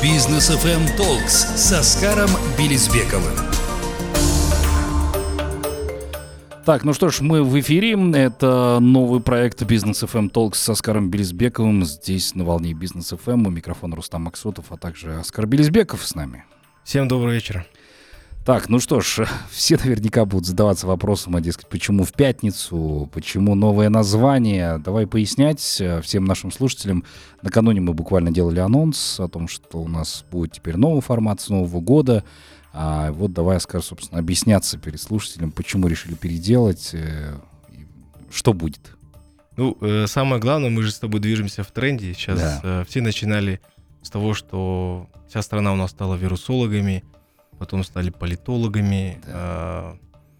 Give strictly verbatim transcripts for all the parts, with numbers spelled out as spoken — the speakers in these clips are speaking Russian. Бизнес эф эм Talks с Аскаром Белесбековым. Так, ну что ж, мы в эфире. Это новый проект Бизнес эф эм Talks с Аскаром Белесбековым. Здесь на волне Бизнес эф эм. У микрофона Рустам Максотов, а также Аскар Белесбеков с нами. Всем доброго вечера. Так, ну что ж, все наверняка будут задаваться вопросом, а, дескать, почему в пятницу, почему новое название. Давай пояснять всем нашим слушателям. Накануне мы буквально делали анонс о том, что у нас будет теперь новый формат с Нового года. А вот давай, Аскар, собственно, объясняться перед слушателем, почему решили переделать, что будет. Ну, самое главное, мы же с тобой движемся в тренде. Сейчас да. Все начинали с того, что вся страна у нас стала вирусологами, потом стали политологами, да. э,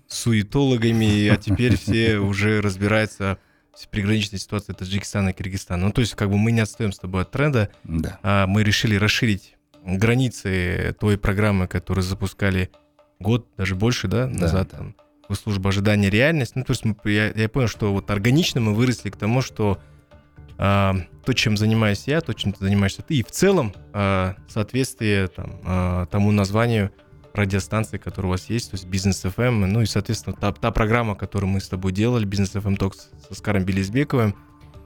суетологами, а теперь все уже разбираются в приграничной ситуации Таджикистана и Киргизстана. Ну, то есть, как бы мы не отстаем с тобой от тренда, да. а мы решили расширить границы той программы, которую запускали год, даже больше, да, назад, да, там, да. служба ожидания реальность. Ну, то есть, мы, я, я понял, что вот органично мы выросли к тому, что а, то, чем занимаюсь я, то, чем ты занимаешься ты, и в целом а, соответствие там, а, тому названию радиостанции, которая у вас есть, то есть Бизнес эф эм, ну и, соответственно, та, та программа, которую мы с тобой делали, Бизнес эф эм Talks с Аскаром Белесбековым,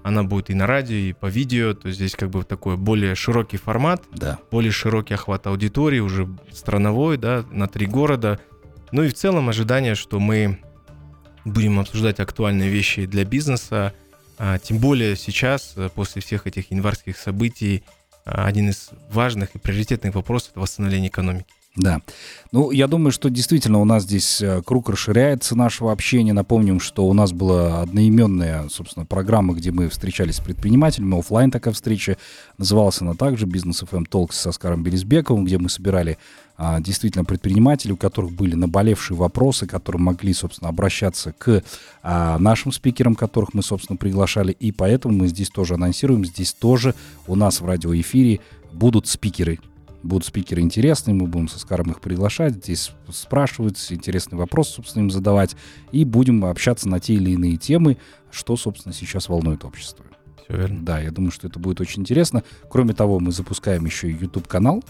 она будет и на радио, и по видео, то есть здесь как бы такой более широкий формат, да. более широкий охват аудитории, уже страновой, да, на три города, ну и в целом ожидание, что мы будем обсуждать актуальные вещи для бизнеса, а, тем более сейчас, после всех этих январских событий, а, один из важных и приоритетных вопросов — это восстановление экономики. Да. Ну, я думаю, что действительно у нас здесь круг расширяется нашего общения. Напомним, что у нас была одноименная, собственно, программа, где мы встречались с предпринимателями. Офлайн такая встреча. Называлась она также «Бизнес эф эм Talks» с Аскаром Белесбековым, где мы собирали а, действительно предпринимателей, у которых были наболевшие вопросы, которые могли, собственно, обращаться к а, нашим спикерам, которых мы, собственно, приглашали. И поэтому мы здесь тоже анонсируем. Здесь тоже у нас в радиоэфире будут спикеры. Будут спикеры интересные, мы будем с Аскаром их приглашать, здесь спрашивать, интересные вопросы, собственно, им задавать, и будем общаться на те или иные темы, что, собственно, сейчас волнует общество. Все верно. Да, я думаю, что это будет очень интересно. Кроме того, мы запускаем еще и YouTube-канал,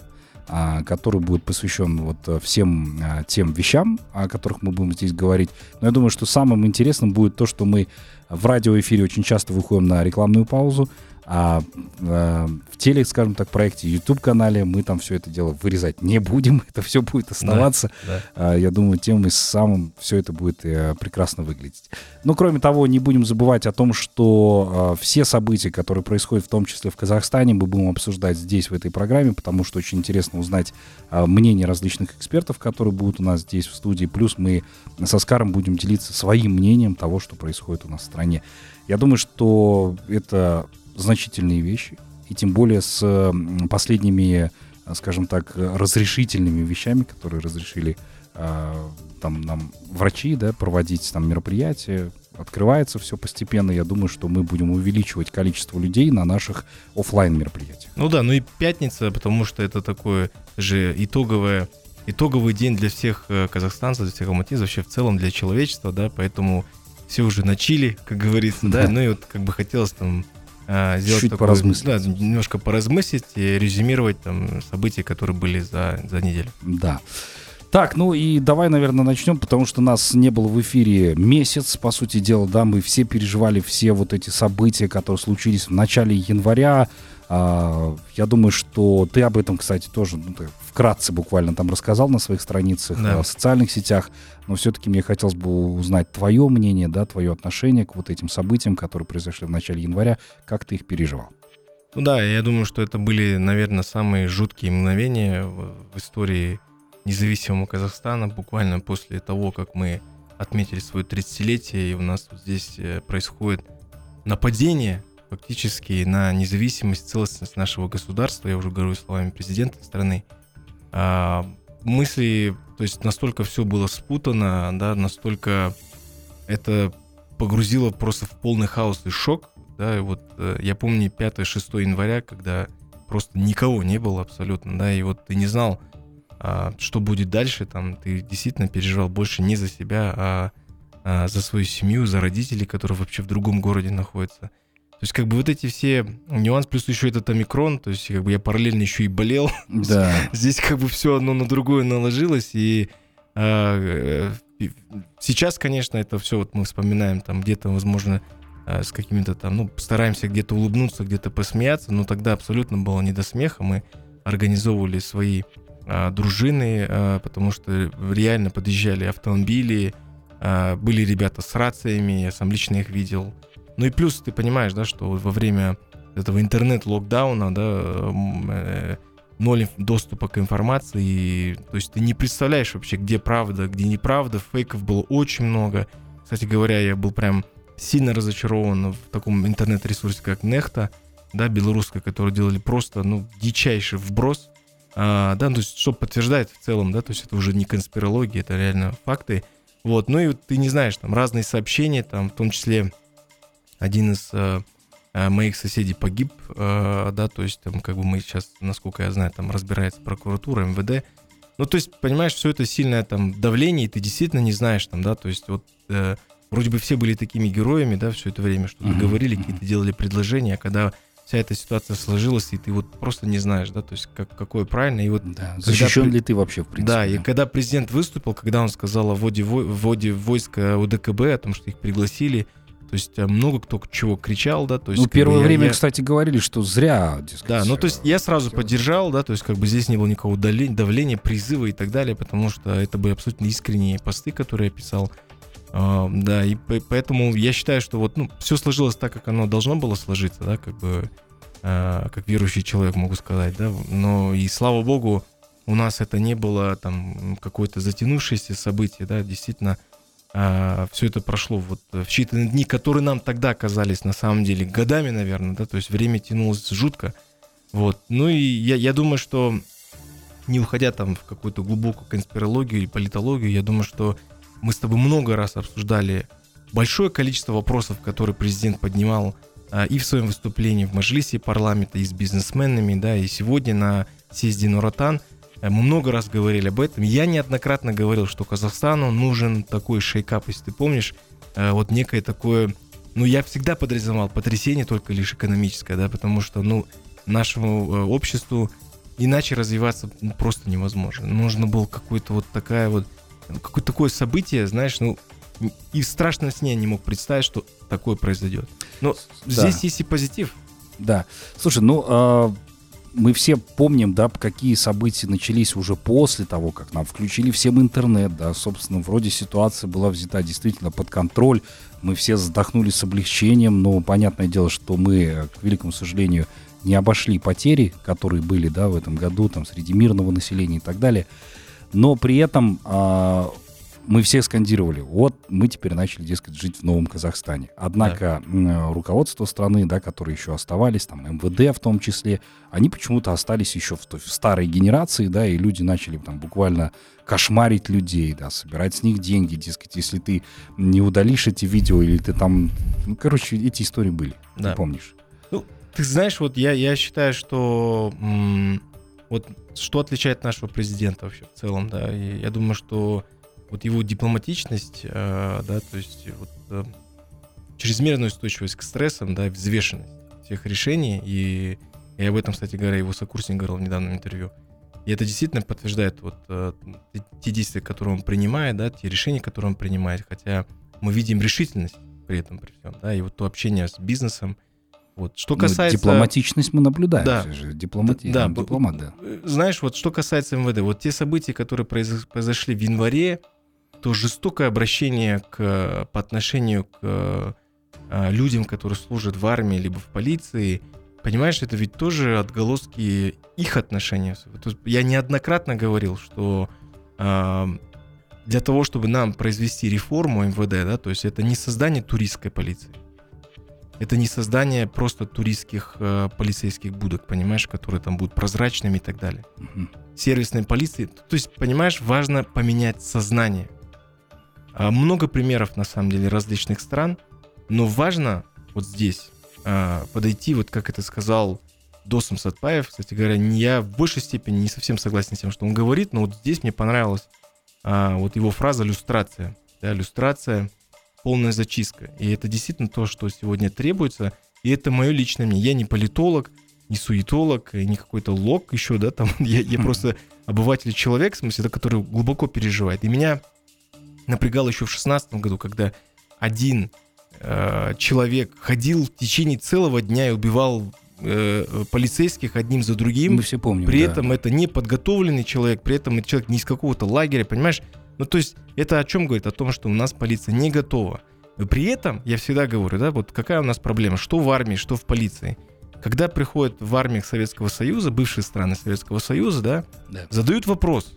который будет посвящен вот всем тем вещам, о которых мы будем здесь говорить. Но я думаю, что самым интересным будет то, что мы в радиоэфире очень часто выходим на рекламную паузу, а в теле, скажем так, проекте, YouTube-канале мы там все это дело вырезать не будем, это все будет оставаться. Да, да. Я думаю, тем и самым все это будет прекрасно выглядеть. Но, кроме того, не будем забывать о том, что все события, которые происходят, в том числе в Казахстане, мы будем обсуждать здесь, в этой программе, потому что очень интересно узнать мнение различных экспертов, которые будут у нас здесь в студии. Плюс мы с Аскаром будем делиться своим мнением того, что происходит у нас в стране. Я думаю, что это значительные вещи, и тем более с последними, скажем так, разрешительными вещами, которые разрешили там нам врачи, да, проводить там мероприятия, открывается все постепенно. Я думаю, что мы будем увеличивать количество людей на наших офлайн мероприятиях. Ну да, ну и пятница, потому что это такое же итоговое, итоговый день для всех казахстанцев, для всех алматинцев, вообще в целом для человечества, да, поэтому все уже начали, как говорится, да, да. ну и вот как бы хотелось там сделать такое, поразмыслить. Да, немножко поразмыслить и резюмировать там события, которые были за, за неделю. Да. Так, ну и давай, наверное, начнем, потому что нас не было в эфире месяц, по сути дела, да, мы все переживали все вот эти события, которые случились в начале января. Я думаю, что ты об этом, кстати, тоже ну, ты вкратце буквально там рассказал на своих страницах, да. в социальных сетях, но все-таки мне хотелось бы узнать твое мнение, да, твое отношение к вот этим событиям, которые произошли в начале января, как ты их переживал? Ну да, я думаю, что это были, наверное, самые жуткие мгновения в истории независимого Казахстана, буквально после того, как мы отметили свое тридцатилетие, и у нас вот здесь происходит нападение фактически на независимость, целостность нашего государства, я уже говорю словами президента страны. А, мысли, то есть настолько все было спутано, да, настолько это погрузило просто в полный хаос и шок. Да, и вот я помню пятое-шестое января, когда просто никого не было абсолютно, да, и вот ты не знал, а, что будет дальше, там, ты действительно переживал больше не за себя, а, а за свою семью, за родителей, которые вообще в другом городе находятся. То есть, как бы вот эти все нюансы, плюс еще этот омикрон, то есть, как бы я параллельно еще и болел. Да. Здесь как бы все одно на другое наложилось, и а, сейчас, конечно, это все вот мы вспоминаем там где-то, возможно, с какими-то там, ну, стараемся где-то улыбнуться, где-то посмеяться, но тогда абсолютно было не до смеха, мы организовывали свои а, дружины, а, потому что реально подъезжали автомобили, а, были ребята с рациями, я сам лично их видел. Ну и плюс ты понимаешь, да, что во время этого интернет-локдауна, да, э, ноль доступа к информации, и, то есть ты не представляешь вообще, где правда, где неправда, фейков было очень много. Кстати говоря, я был прям сильно разочарован в таком интернет-ресурсе, как некста, да, белорусская, которые делали просто, ну, дичайший вброс, а, да, то есть, что подтверждает в целом, да, то есть это уже не конспирология, это реально факты, вот, ну и ты не знаешь, там, разные сообщения, там, в том числе один из а, а, моих соседей погиб, а, да, то есть, там, как бы мы сейчас, насколько я знаю, там, разбирается прокуратура, МВД, ну, то есть, понимаешь, все это сильное, там, давление, и ты действительно не знаешь, там, да, то есть, вот, а, вроде бы все были такими героями, да, все это время, что-то mm-hmm. говорили, какие-то делали предложения, а когда вся эта ситуация сложилась, и ты вот просто не знаешь, да, то есть как, какое правильно. И вот, да, защищен при... ли ты вообще, в принципе. Да, да, и когда президент выступил, когда он сказал о вводе, во... вводе войск УДКБ, о том, что их пригласили, то есть много кто чего кричал, да, то есть... Ну, первое бы, время, я... кстати, говорили, что зря, дескать. Да, ну, то есть я сразу хотел... поддержал, да, то есть как бы здесь не было никакого давления, призыва и так далее, потому что это были абсолютно искренние посты, которые я писал. Uh, да, и поэтому я считаю, что вот, ну, все сложилось так, как оно должно было сложиться, да, как бы, uh, как верующий человек, могу сказать, да, но и слава богу, у нас это не было там какое-то затянувшееся событие, да, действительно, uh, все это прошло вот в считанные дни, которые нам тогда казались, на самом деле, годами, наверное, да, то есть время тянулось жутко, вот, ну и я, я думаю, что не уходя там в какую-то глубокую конспирологию или политологию, я думаю, что мы с тобой много раз обсуждали большое количество вопросов, которые президент поднимал а, и в своем выступлении в Мажилисе парламента, и с бизнесменами, да, и сегодня на съезде Нур Отан. А, мы много раз говорили об этом. Я неоднократно говорил, что Казахстану нужен такой шейкап, если ты помнишь, а, вот некое такое... Ну, я всегда подразумевал потрясение только лишь экономическое, да, потому что, ну, нашему обществу иначе развиваться просто невозможно. Нужно было какое-то вот такая вот... Какое-то такое событие, знаешь, ну, и в страшном сне не мог представить, что такое произойдет. Но да, здесь есть и позитив. Да. Слушай, ну, э, мы все помним, да, какие события начались уже после того, как нам включили всем интернет, да, собственно, вроде ситуация была взята действительно под контроль, мы все вздохнули с облегчением, но понятное дело, что мы, к великому сожалению, не обошли потери, которые были, да, в этом году, там, среди мирного населения и так далее. Но при этом э, мы все скандировали, вот мы теперь начали, дескать, жить в новом Казахстане. Однако э, руководство страны, да, которые еще оставались, там МВД в том числе, они почему-то остались еще в, той, в старой генерации, да, и люди начали там буквально кошмарить людей, да, собирать с них деньги, дескать, если ты не удалишь эти видео, или ты там... Ну, короче, эти истории были, да. Ты помнишь. Ну, ты знаешь, вот я, я считаю, что... М- Вот что отличает нашего президента вообще в целом, да, и я думаю, что вот его дипломатичность, э, да, то есть вот, э, чрезмерная устойчивость к стрессам, да, взвешенность всех решений, и я об этом, кстати говоря, его сокурсник говорил в недавнем интервью, и это действительно подтверждает вот э, те действия, которые он принимает, да, те решения, которые он принимает, хотя мы видим решительность при этом, при всем, да, и вот то общение с бизнесом. Вот. Что касается... Ну, дипломатичность мы наблюдаем. Да. Дипломати... Да, дипломат, да. Знаешь, вот что касается МВД, вот те события, которые произошли в январе, то жестокое обращение к... по отношению к людям, которые служат в армии либо в полиции, понимаешь, это ведь тоже отголоски их отношений. Я неоднократно говорил, что для того, чтобы нам произвести реформу МВД, да, то есть это не создание туристской полиции. Это не создание просто туристских э, полицейских будок, понимаешь, которые там будут прозрачными и так далее. Mm-hmm. Сервисной полиции. То есть, понимаешь, важно поменять сознание. А, много примеров, на самом деле, различных стран, но важно вот здесь а, подойти, вот как это сказал Досум Сатпаев, кстати говоря, я в большей степени не совсем согласен с тем, что он говорит, но вот здесь мне понравилась а, вот его фраза «люстрация». Да, люстрация. Полная зачистка. И это действительно то, что сегодня требуется. И это мое личное мнение. Я не политолог, не суетолог, не какой-то лог еще, да, там, я, я просто обыватель, человек, в смысле, да, который глубоко переживает. И меня напрягало еще в шестнадцатом году, когда один э, человек ходил в течение целого дня и убивал э, полицейских одним за другим. Мы все помним, При да. этом это не подготовленный человек, при этом это человек не из какого-то лагеря, понимаешь? Ну, то есть это о чем говорит? О том, что у нас полиция не готова. При этом, я всегда говорю, да, вот какая у нас проблема, что в армии, что в полиции. Когда приходят в армиях Советского Союза, бывшие страны Советского Союза, да, да. задают вопрос,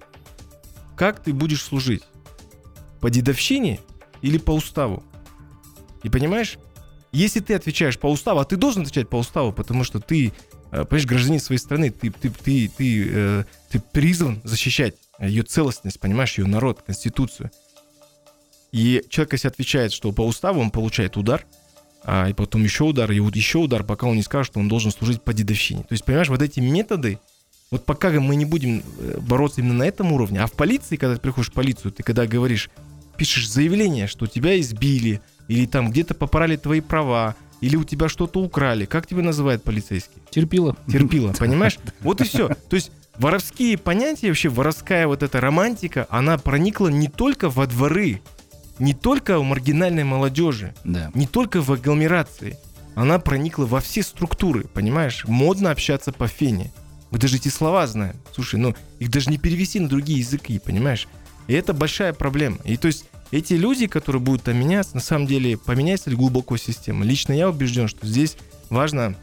как ты будешь служить? По дедовщине или по уставу? И понимаешь, если ты отвечаешь по уставу, а ты должен отвечать по уставу, потому что ты, понимаешь, гражданин своей страны, ты, ты, ты, ты, ты призван защищать ее целостность, понимаешь, ее народ, конституцию. И человек, если отвечает, что по уставу, он получает удар, а, и потом еще удар, и вот еще удар, пока он не скажет, что он должен служить по дедовщине. То есть, понимаешь, вот эти методы, вот пока мы не будем бороться именно на этом уровне, а в полиции, когда ты приходишь в полицию, ты когда говоришь, пишешь заявление, что тебя избили, или там где-то попрали твои права, или у тебя что-то украли, как тебя называют полицейские? Терпила. Терпила, понимаешь? Вот и все. То есть воровские понятия, вообще воровская вот эта романтика, она проникла не только во дворы, не только у маргинальной молодежи, да. не только в агломерации. Она проникла во все структуры, понимаешь? Модно общаться по фене. Мы даже эти слова знаем. Слушай, ну их даже не перевести на другие языки, понимаешь? И это большая проблема. И то есть эти люди, которые будут там меняться, на самом деле поменяется ли глубоко система? Лично я убежден, что здесь важно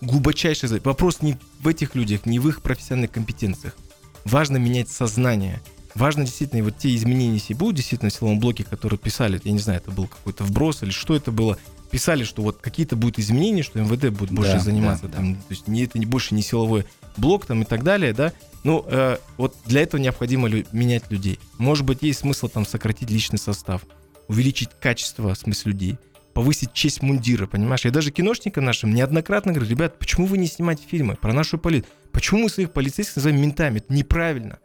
глубочайший... Вопрос не в этих людях, не в их профессиональных компетенциях. Важно менять сознание. Важно действительно, и вот те изменения, если будут действительно в силовом блоке, которые писали, я не знаю, это был какой-то вброс или что это было, писали, что вот какие-то будут изменения, что МВД будет больше да, заниматься, да, там, да. то есть не, это не, больше не силовой блок там, и так далее, да. Ну, э, вот для этого необходимо лю- менять людей. Может быть, есть смысл там сократить личный состав, увеличить качество, в смысле, людей, повысить честь мундира, понимаешь? Я даже киношникам нашим неоднократно говорю, ребят, почему вы не снимаете фильмы про нашу полицию? Почему мы своих полицейских называем ментами? Это неправильно.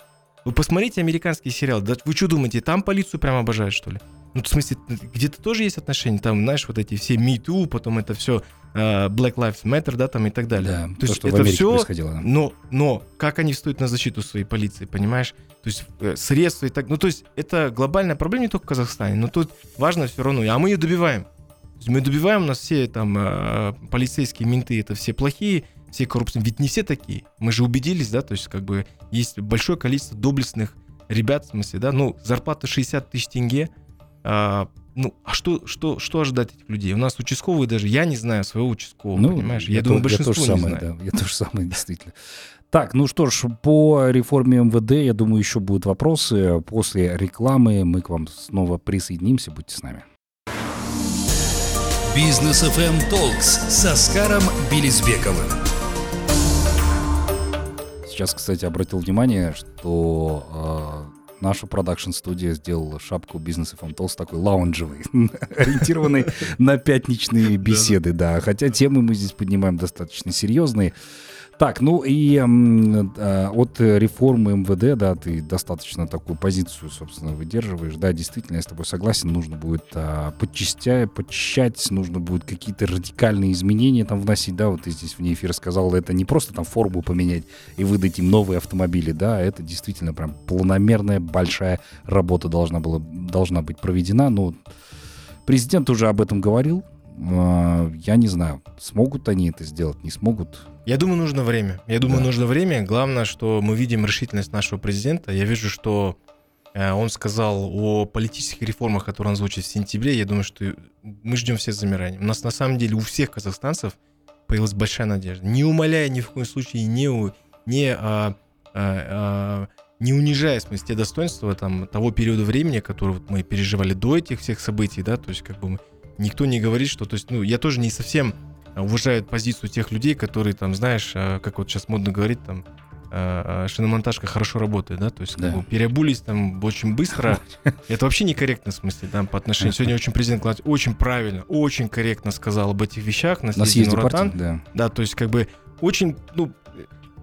Вы посмотрите американские сериалы, да вы что думаете, там полицию прям обожают, что ли? Ну, в смысле, где-то тоже есть отношения, там, знаешь, вот эти все Me Too, потом это все э, Black Lives Matter, да, там и так далее. Да, то, то есть это все, да. но, но как они встают на защиту своей полиции, понимаешь? То есть э, средства и так, ну, то есть это глобальная проблема не только в Казахстане, но тут важно все равно, а мы ее добиваем. То есть мы добиваем, у нас все там э, полицейские, менты, это все плохие, все коррупционные, ведь не все такие. Мы же убедились, да, то есть как бы есть большое количество доблестных ребят, в смысле, да, ну, зарплата шестьдесят тысяч тенге, а, ну, а что, что, что ожидать этих людей? У нас участковые даже, я не знаю своего участкового, ну, понимаешь? Я, я думаю, то, большинство я тоже не самое, знает. Да, я то же самое, действительно. Так, ну что ж, по реформе МВД, я думаю, еще будут вопросы. После рекламы мы к вам снова присоединимся, будьте с нами. Бизнес эф эм Talks с Аскаром Белесбековым. Сейчас, кстати, обратил внимание, что э, наша продакшн-студия сделала шапку Business эф эм Talks такой лаунжевый, ориентированный на пятничные беседы, да. Хотя темы мы здесь поднимаем достаточно серьезные. Так, ну и э, от реформы МВД, да, ты достаточно такую позицию, собственно, выдерживаешь. Да, действительно, я с тобой согласен, нужно будет э, подчищать, подчищать, нужно будет какие-то радикальные изменения там вносить, да, вот ты здесь вне эфира сказал, это не просто там форму поменять и выдать им новые автомобили, да, это действительно прям планомерная большая работа должна была, должна быть проведена, но президент уже об этом говорил. Я не знаю, смогут они это сделать, не смогут. Я думаю, нужно время. Я думаю, да. нужно время. Главное, что мы видим решительность нашего президента. Я вижу, что он сказал о политических реформах, которые он озвучит в сентябре. Я думаю, что мы ждем все с замиранием. У нас на самом деле у всех казахстанцев появилась большая надежда. Не умаляя ни в коем случае, не, у, не, а, а, а, не унижая, в смысле, те достоинства там, того периода времени, который вот мы переживали до этих всех событий, да, то есть как бы мы никто не говорит, что... То есть, ну, я тоже не совсем уважаю позицию тех людей, которые, там, знаешь, как вот сейчас модно говорить, там, шиномонтажка хорошо работает, да? То есть, да. как бы, переобулись там очень быстро. Это вообще некорректно, в смысле, там, по отношению... Сегодня очень президент очень правильно, очень корректно сказал об этих вещах. На съезде Нур Отан, да. Да, то есть, как бы, очень... Ну,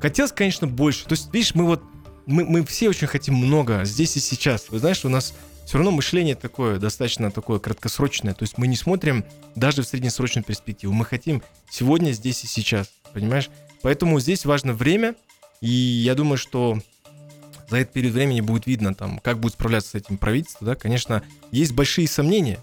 хотелось, конечно, больше. То есть, видишь, мы вот... Мы, мы все очень хотим много здесь и сейчас. Вы знаешь, у нас... все равно мышление такое, достаточно такое краткосрочное. То есть мы не смотрим даже в среднесрочную перспективу. Мы хотим сегодня, здесь и сейчас, понимаешь? Поэтому здесь важно время, и я думаю, что за этот период времени будет видно, там, как будет справляться с этим правительство. Да? Конечно, есть большие сомнения.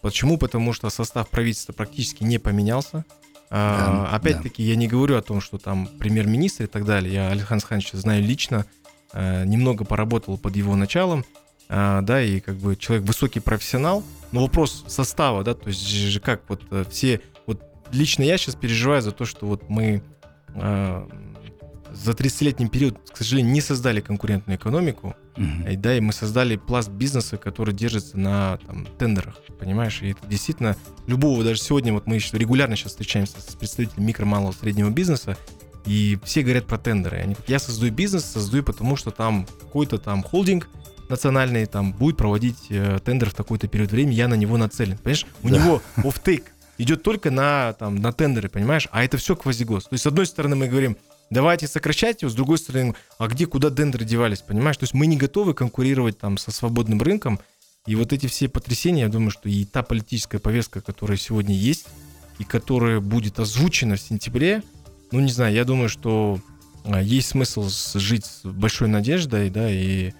Почему? Потому что состав правительства практически не поменялся. Да, а, опять-таки, да. я не говорю о том, что там премьер-министр и так далее. Я Алихан Асхановича знаю лично, немного поработал под его началом. Да, и как бы человек высокий профессионал. Но вопрос состава, да, то есть как вот все... Вот лично я сейчас переживаю за то, что вот мы... За тридцатилетний период, к сожалению, не создали конкурентную экономику, uh-huh. да, и мы создали пласт бизнеса, который держится на там, тендерах, понимаешь, и это действительно любого, даже сегодня, вот мы регулярно сейчас встречаемся с представителями микро, малого, среднего бизнеса, и все говорят про тендеры, они говорят, я создаю бизнес, создаю, потому что там какой-то там холдинг национальный там будет проводить э, тендер в такой-то период времени, я на него нацелен, понимаешь, у да. него оффтейк идет только на, там, на тендеры, понимаешь, а это все квазигос, то есть с одной стороны мы говорим, давайте сокращать его, с другой стороны, а где, куда тендеры девались, понимаешь? То есть мы не готовы конкурировать там со свободным рынком, и вот эти все потрясения, я думаю, что и та политическая повестка, которая сегодня есть, и которая будет озвучена в сентябре, ну, не знаю, я думаю, что есть смысл жить с большой надеждой, да, и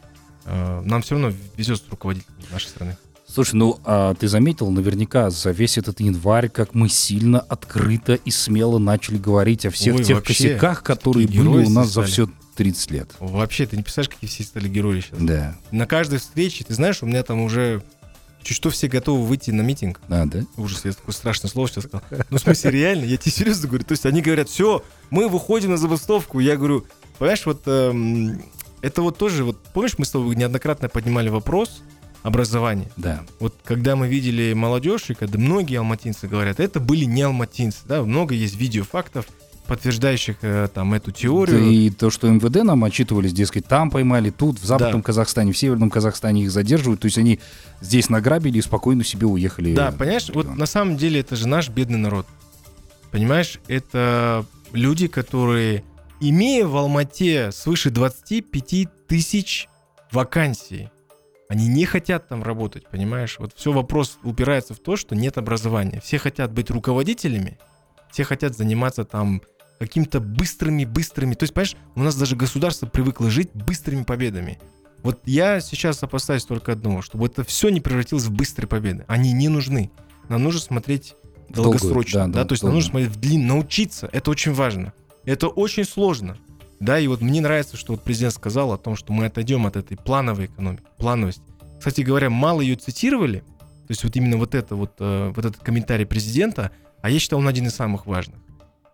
э, нам все равно везет с руководителем нашей страны. Слушай, ну, а ты заметил, наверняка, за весь этот январь, как мы сильно, открыто и смело начали говорить о всех Ой, тех вообще, косяках, которые были у нас за все тридцать лет. Вообще, ты не представляешь, какие все стали герои сейчас. Да. На каждой встрече, ты знаешь, у меня там уже чуть что все готовы выйти на митинг. А, да? Ужас, я такое страшное слово сейчас сказал. Ну, в смысле, реально, я тебе серьезно говорю. То есть они говорят, все, мы выходим на забастовку. Я говорю, понимаешь, вот это вот тоже, вот помнишь, мы с тобой неоднократно поднимали вопрос, образование. Да. Вот когда мы видели молодежь, и когда многие алматинцы говорят, это были не алматинцы, да, много есть видеофактов, подтверждающих э, там эту теорию. Да и то, что МВД нам отчитывались, дескать, там поймали, тут, в Западном да. Казахстане, в Северном Казахстане их задерживают, то есть они здесь награбили и спокойно себе уехали. Да, понимаешь, вот на самом деле это же наш бедный народ. Понимаешь, это люди, которые, имея в Алмате свыше двадцать пять тысяч вакансий, они не хотят там работать, понимаешь? Вот все вопрос упирается в то, что нет образования. Все хотят быть руководителями, все хотят заниматься там какими-то быстрыми-быстрыми. То есть, понимаешь, у нас даже государство привыкло жить быстрыми победами. Вот я сейчас опасаюсь только одного, чтобы это все не превратилось в быстрые победы. Они не нужны. Нам нужно смотреть долгосрочно. Долго, да, да, да, то есть долго. Нам нужно смотреть в длин, научиться. Это очень важно. Это очень сложно. Да, и вот мне нравится, что вот президент сказал о том, что мы отойдем от этой плановой экономики, плановости. Кстати говоря, мало ее цитировали, то есть вот именно вот, это, вот, вот этот комментарий президента, а я считаю, он один из самых важных.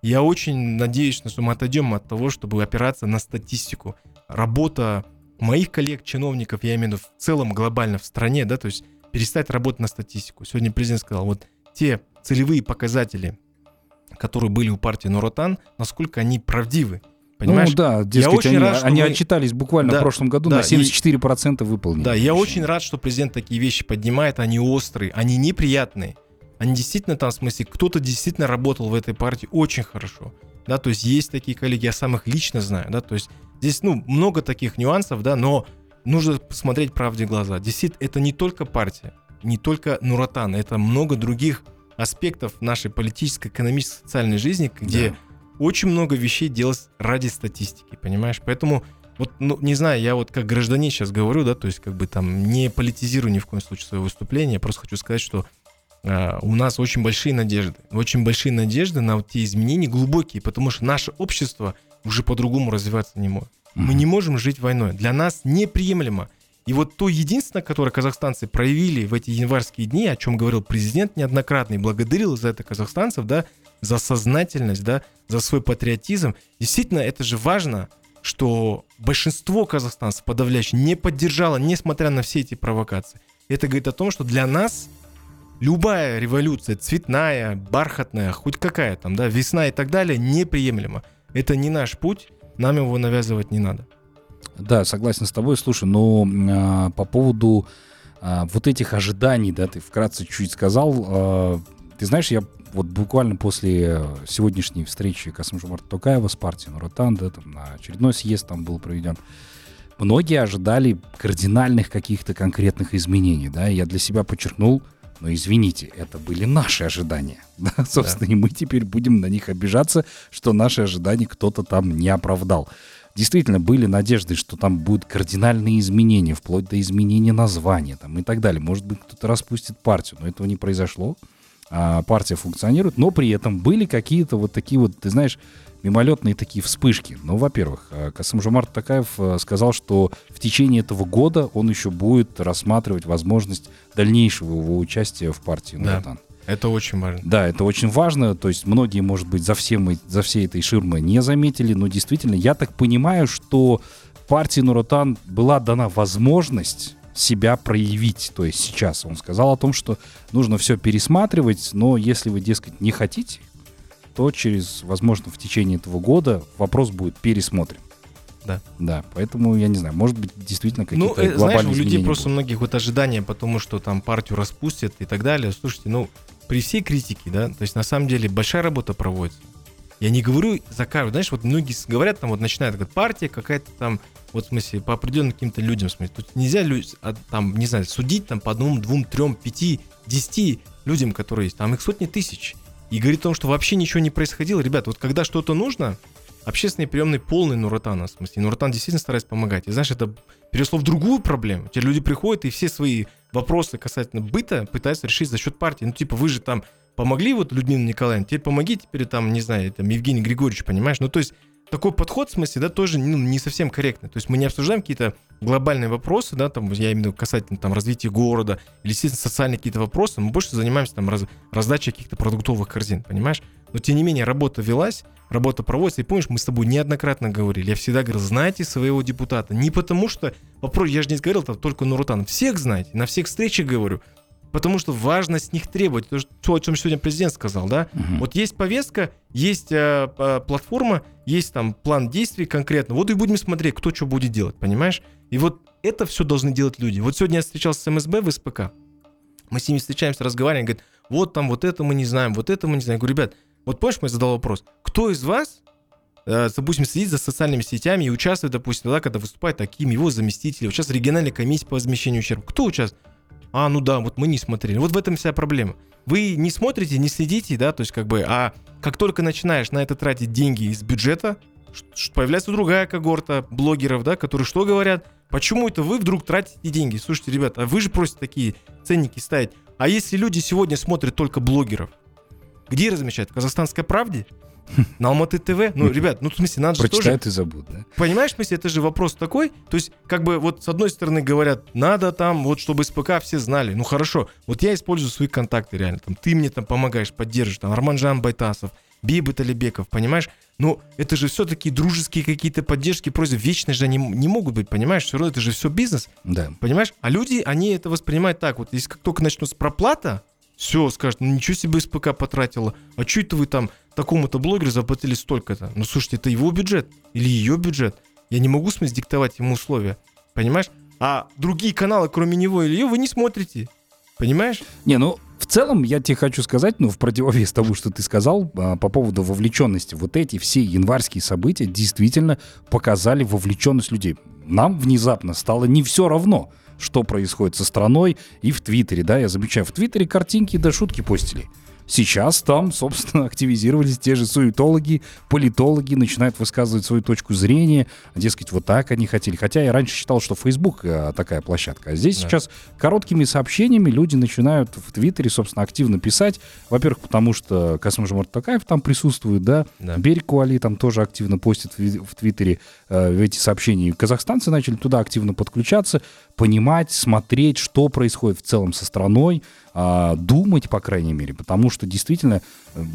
Я очень надеюсь, что мы отойдем от того, чтобы опираться на статистику. Работа моих коллег, чиновников, я имею в виду в целом глобально в стране, да, то есть перестать работать на статистику. Сегодня президент сказал, вот те целевые показатели, которые были у партии Нур Отан, насколько они правдивы. Понимаешь? Ну да, дескать, они, рад, они мы... отчитались буквально да, в прошлом году да, на семьдесят четыре процента выполнили. Да, я очень рад, что президент такие вещи поднимает, они острые, они неприятные, они действительно там, в смысле, кто-то действительно работал в этой партии очень хорошо, да, то есть есть такие коллеги, я сам их лично знаю, да, то есть здесь, ну, много таких нюансов, да, но нужно посмотреть правде в глаза. Действительно, это не только партия, не только Нур Отан, это много других аспектов нашей политической, экономической, социальной жизни, где... Да. Очень много вещей делать ради статистики, понимаешь? Поэтому, вот, ну, не знаю, я вот как гражданин сейчас говорю, да, то есть как бы там не политизирую ни в коем случае свое выступление, я просто хочу сказать, что э, у нас очень большие надежды, очень большие надежды на вот те изменения глубокие, потому что наше общество уже по-другому развиваться не может. Мы не можем жить войной, для нас неприемлемо. И вот то единственное, которое казахстанцы проявили в эти январские дни, о чем говорил президент неоднократно и благодарил за это казахстанцев, да, за сознательность, да, за свой патриотизм. Действительно, это же важно, что большинство казахстанцев подавляющее не поддержало, несмотря на все эти провокации. Это говорит о том, что для нас любая революция, цветная, бархатная, хоть какая там, да, весна и так далее, неприемлема. Это не наш путь, нам его навязывать не надо. Да, согласен с тобой. Слушай, но а, по поводу а, вот этих ожиданий, да, ты вкратце чуть сказал, а, ты знаешь, я вот буквально после сегодняшней встречи Касым-Жомарта Токаева с партией Нур Отан, да, там на очередной съезд там был проведен, многие ожидали кардинальных каких-то конкретных изменений, да, я для себя подчеркнул, но извините, это были наши ожидания, да, собственно, да. И мы теперь будем на них обижаться, что наши ожидания кто-то там не оправдал. Действительно, были надежды, что там будут кардинальные изменения, вплоть до изменения названия там, и так далее. Может быть, кто-то распустит партию, но этого не произошло. А партия функционирует, но при этом были какие-то вот такие вот, ты знаешь, мимолетные такие вспышки. Ну, во-первых, Касым-Жомарт Токаев сказал, что в течение этого года он еще будет рассматривать возможность дальнейшего его участия в партии Нур Отан. Это очень важно. Да, это очень важно. То есть многие, может быть, за, всем, за всей этой ширмой не заметили. Но действительно, я так понимаю, что партии Нур Отан была дана возможность себя проявить. То есть сейчас он сказал о том, что нужно все пересматривать, но если вы, дескать, не хотите, то через, возможно, в течение этого года вопрос будет пересмотрен. Да. Да, поэтому, я не знаю, может быть, действительно какие-то ну, глобальные знаешь, изменения у людей просто будут. Многих вот ожидания, потому что там партию распустят и так далее. Слушайте, ну, при всей критике, да, то есть на самом деле большая работа проводится. Я не говорю за каждого, знаешь, вот многие говорят, там вот начинают, говорят, партия какая-то там, вот в смысле, по определенным каким-то людям, в смысле, тут нельзя, там, не знаю, судить там по одному, двум, трем, пяти, десяти людям, которые есть, там их сотни тысяч. И говорит о том, что вообще ничего не происходило. Ребята, вот когда что-то нужно, общественные приемные полные Нур Отана, в смысле, Нур Отан действительно старается помогать. И знаешь, это перешло в другую проблему. Те люди приходят и все свои вопросы касательно быта пытаются решить за счет партии. Ну типа вы же там помогли вот Людмиле Николаевне, теперь помоги теперь там, не знаю, там Евгений Григорьевич, понимаешь? Ну то есть такой подход, в смысле, да, тоже ну, не совсем корректный. То есть мы не обсуждаем какие-то глобальные вопросы, да, там, я имею в виду касательно там, развития города, или, естественно, социальные какие-то вопросы, мы больше занимаемся там раз, раздачей каких-то продуктовых корзин, понимаешь? Но, тем не менее, работа велась, работа проводится, и помнишь, мы с тобой неоднократно говорили, я всегда говорил, знайте своего депутата, не потому что, вопрос, я же не говорил, там, только Нур Отан, всех знайте, на всех встречах говорю, потому что важно с них требовать, то, о чем сегодня президент сказал, да, угу. Вот есть повестка, есть э, платформа, есть там план действий конкретно, вот и будем смотреть, кто что будет делать, понимаешь, и вот это все должны делать люди. Вот сегодня я встречался с МСБ в СПК, мы с ними встречаемся, разговариваем, говорят, вот там вот это мы не знаем, вот это мы не знаем, я говорю, ребят, вот помнишь, я задал вопрос, кто из вас, э, допустим, следит за социальными сетями и участвует, допустим, тогда, когда выступает таким его заместитель, вот сейчас региональная комиссия по возмещению ущерба, кто участвует? А, ну да, вот мы не смотрели. Вот в этом вся проблема. Вы не смотрите, не следите, да, то есть как бы, а как только начинаешь на это тратить деньги из бюджета, появляется другая когорта блогеров, да, которые что говорят? Почему это вы вдруг тратите деньги? Слушайте, ребят, а вы же просите такие ценники ставить. А если люди сегодня смотрят только блогеров? Где размещать? В «Казахстанской правде»? На Алматы ТВ? Ну, ребят, ну, в смысле, надо же тоже... Прочитают и забудут, да? Понимаешь, в смысле, это же вопрос такой. То есть, как бы, вот, с одной стороны, говорят, надо там, вот, чтобы СПК все знали. Ну, хорошо, вот я использую свои контакты, реально. Там, ты мне там помогаешь, поддержишь. Там, Арманжан Байтасов, Бейбет Алибеков, понимаешь? Но это же все-таки дружеские какие-то поддержки, просьбы. Вечные же они не могут быть, понимаешь? Все равно это же все бизнес, да. Понимаешь? А люди, они это воспринимают так. Вот, если как только начнется проплата, все, скажут, ну, ничего себе СПК потратила. А что это вы там... такому-то блогеру заплатили столько-то. Ну, слушайте, это его бюджет или ее бюджет. Я не могу, в смысле, диктовать ему условия. Понимаешь? А другие каналы, кроме него или ее, вы не смотрите. Понимаешь? Не, ну, в целом, я тебе хочу сказать, ну, в противовес тому, что ты сказал, по поводу вовлеченности. Вот эти все январские события действительно показали вовлеченность людей. Нам внезапно стало не все равно, что происходит со страной и в Твиттере, да. Я замечаю, в Твиттере картинки да шутки постили. Сейчас там, собственно, активизировались те же суетологи, политологи, начинают высказывать свою точку зрения, дескать, вот так они хотели. Хотя я раньше считал, что Facebook такая площадка. А здесь да. Сейчас короткими сообщениями люди начинают в Твиттере, собственно, активно писать. Во-первых, потому что Касым-Жомарт Токаев там присутствует, да, да. Берик Уали там тоже активно постит в Твиттере э, эти сообщения. Казахстанцы начали туда активно подключаться, понимать, смотреть, что происходит в целом со страной, э, думать, по крайней мере, потому что действительно,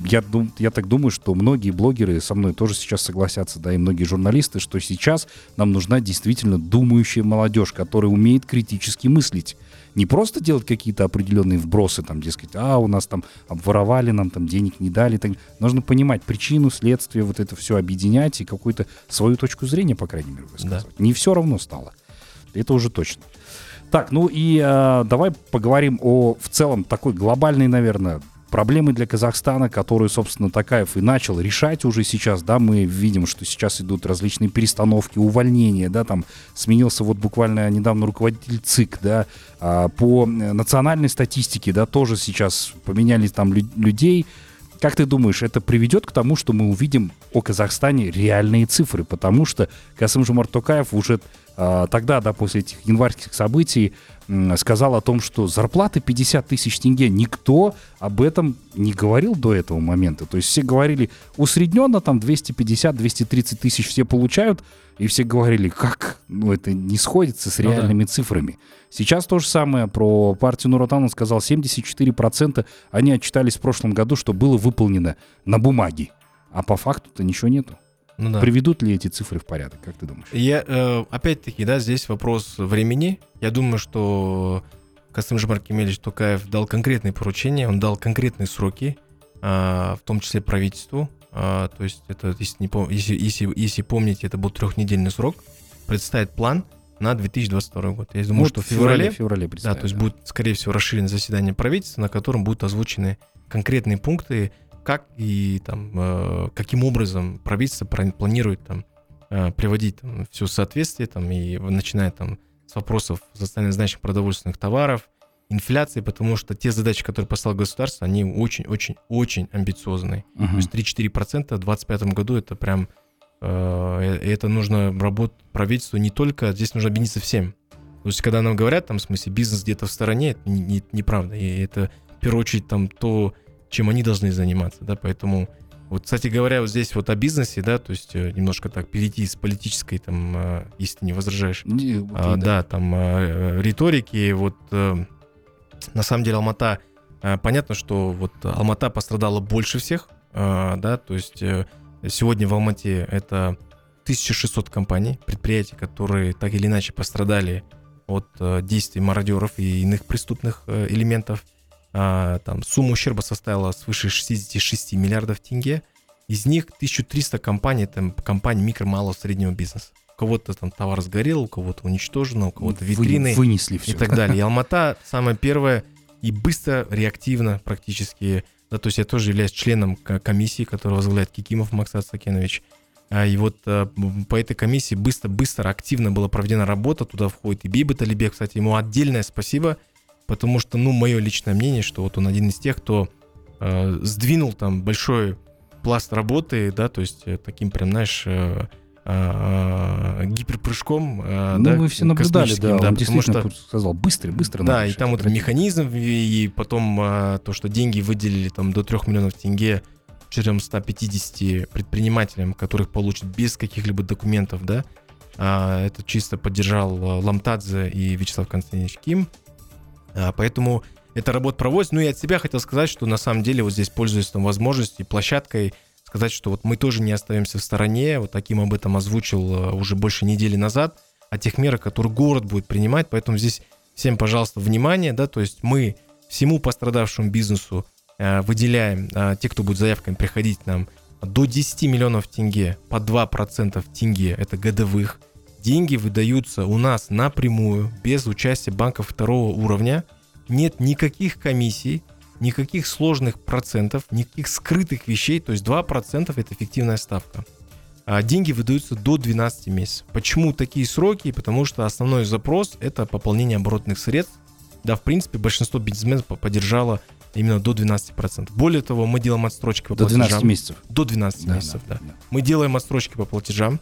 я, дум, я так думаю, что многие блогеры со мной тоже сейчас согласятся, да, и многие журналисты, что сейчас нам нужна действительно думающая молодежь, которая умеет критически мыслить. Не просто делать какие-то определенные вбросы, там, дескать, а, у нас там обворовали, нам там денег не дали. Так. Нужно понимать причину, следствие, вот это все объединять и какую-то свою точку зрения, по крайней мере, высказывать. Да. Не все равно стало. Это уже точно. Так, ну и э, давай поговорим о, в целом, такой глобальной, наверное, проблемы для Казахстана, которую, собственно, Токаев и начал решать уже сейчас, да, мы видим, что сейчас идут различные перестановки, увольнения, да, там сменился вот буквально недавно руководитель ЦИК, да, по национальной статистике, да, тоже сейчас поменялись там людей. Как ты думаешь, это приведет к тому, что мы увидим о Казахстане реальные цифры? Потому что Касым-Жомарт Токаев уже э, тогда, да, после этих январских событий, э, сказал о том, что зарплаты пятьдесят тысяч тенге, никто об этом не говорил до этого момента. То есть все говорили усредненно, там двести пятьдесят - двести тридцать тысяч все получают, и все говорили, как, ну, это не сходится с реальными, ну, да, цифрами. Сейчас то же самое про партию Нур Отан. Он сказал, семьдесят четыре процента они отчитались в прошлом году, что было выполнено на бумаге. А по факту-то ничего нету. Ну, да. Приведут ли эти цифры в порядок, как ты думаешь? Я, э, опять-таки, да, здесь вопрос времени. Я думаю, что Касым-Жомарт Кемелевич Токаев дал конкретные поручения, он дал конкретные сроки, э, в том числе правительству. Uh, то есть, это, если, не пом- если, если, если помните, это был трехнедельный срок, представить план на две тысячи двадцать второй год. Я думаю, вот что в феврале, феврале да, то есть да. будет, скорее всего, расширено заседание правительства, на котором будут озвучены конкретные пункты, как и там, э, каким образом правительство планирует там, э, приводить там, все в соответствие, там, и начиная там, с вопросов социально значимых продовольственных товаров, инфляции, потому что те задачи, которые поставило государство, они очень-очень-очень амбициозные. Uh-huh. То есть три-четыре процента в двадцать пятом году это прям... Э, это нужно работать правительству не только... Здесь нужно объединиться всем. То есть когда нам говорят, там, в смысле, бизнес где-то в стороне, это не, не, неправда. И это, в первую очередь, там, то, чем они должны заниматься. Да? Поэтому, вот, кстати говоря, вот здесь вот о бизнесе, да, то есть немножко так перейти с политической, там, если ты не возражаешь, не, вот а, и, да, да, там, риторики, вот... На самом деле Алмата, понятно, что вот Алмата пострадала больше всех, да, то есть сегодня в Алмате это тысяча шестьсот компаний, предприятий, которые так или иначе пострадали от действий мародеров и иных преступных элементов. Там сумма ущерба составила свыше шестьдесят шесть миллиардов тенге, из них тысяча триста компаний, там компании микро, малого, среднего бизнеса. У кого-то там товар сгорел, у кого-то уничтожено, у кого-то витрины вынесли все. И так далее. И Алмата самое первое и быстро, реактивно практически. Да, то есть я тоже являюсь членом комиссии, которую возглавляет Кикимов Максат Астакенович. И вот по этой комиссии быстро-быстро, активно была проведена работа. Туда входит и Бейбет Алибек, кстати, ему отдельное спасибо, потому что, ну, мое личное мнение, что вот он один из тех, кто э, сдвинул там большой пласт работы, да, то есть таким прям, знаешь... Э, гиперпрыжком. Ну, да, вы все наблюдали, да, да, он действительно что, сказал, быстро, быстро. Да, и там вот этот механизм, и потом то, что деньги выделили там до трех миллионов тенге четырёмстам пятидесяти предпринимателям, которых получат без каких-либо документов, да, это чисто поддержал Ламтадзе и Вячеслав Константинович Ким. Поэтому эта работа проводится. Ну, и от себя хотел сказать, что на самом деле вот здесь, пользуясь там возможностью, площадкой, сказать, что вот мы тоже не остаемся в стороне. Вот таким об этом озвучил уже больше недели назад о тех мерах, которые город будет принимать. Поэтому здесь всем, пожалуйста, внимание, да, то есть мы всему пострадавшему бизнесу э, выделяем, э, те, кто будет заявками приходить нам, до десяти миллионов тенге по два процента тенге, это годовых. Деньги выдаются у нас напрямую, без участия банков второго уровня. Нет никаких комиссий, никаких сложных процентов, никаких скрытых вещей, то есть два процента это эффективная ставка. А деньги выдаются до двенадцати месяцев. Почему такие сроки? Потому что основной запрос это пополнение оборотных средств. Да, в принципе, большинство бизнесменов поддержало именно до двенадцати процентов. Более того, мы делаем отсрочки по до платежам. До двенадцати месяцев. До двенадцати да, месяцев, да, да. да. Мы делаем отсрочки по платежам,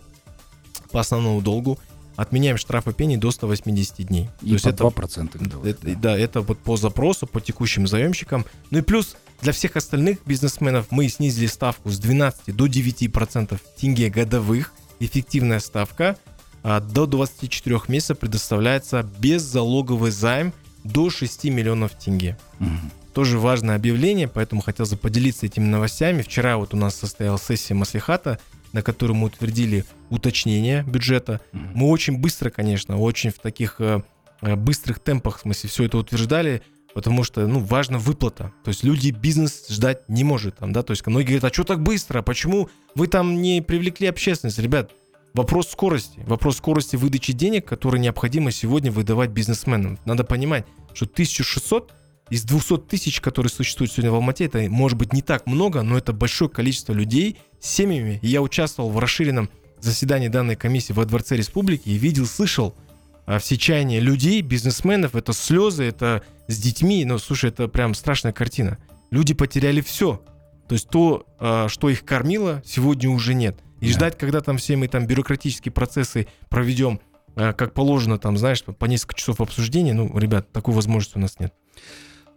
по основному долгу. Отменяем штрафы пени до сто восемьдесят дней. И то есть это два процента. Это, да. да, это вот по запросу, по текущим заемщикам. Ну и плюс для всех остальных бизнесменов мы снизили ставку с двенадцати до девяти процентов тенге годовых. Эффективная ставка а, до двадцати четырёх месяцев предоставляется беззалоговый займ до шести миллионов тенге. Угу. Тоже важное объявление, поэтому хотел поделиться этими новостями. Вчера вот у нас состоялась сессия маслихата, на которой мы утвердили уточнение бюджета. Mm-hmm. Мы очень быстро, конечно, очень в таких э, быстрых темпах, в смысле, все это утверждали, потому что, ну, важна выплата. То есть люди, бизнес ждать не может. Там, да? То есть многие говорят, а что так быстро? Почему вы там не привлекли общественность? Ребят, вопрос скорости. Вопрос скорости выдачи денег, которые необходимо сегодня выдавать бизнесменам. Надо понимать, что тысяча шестьсот Из двухсот тысяч, которые существуют сегодня в Алмате, это может быть не так много, но это большое количество людей с семьями. И я участвовал в расширенном заседании данной комиссии во Дворце Республики и видел, слышал всечаяние людей, бизнесменов, это слезы, это с детьми. Ну, слушай, это прям страшная картина. Люди потеряли все. То есть то, что их кормило, сегодня уже нет. И да. ждать, когда там все мы там бюрократические процессы проведем, как положено, там, знаешь, по несколько часов обсуждения, ну, ребят, такой возможности у нас нет.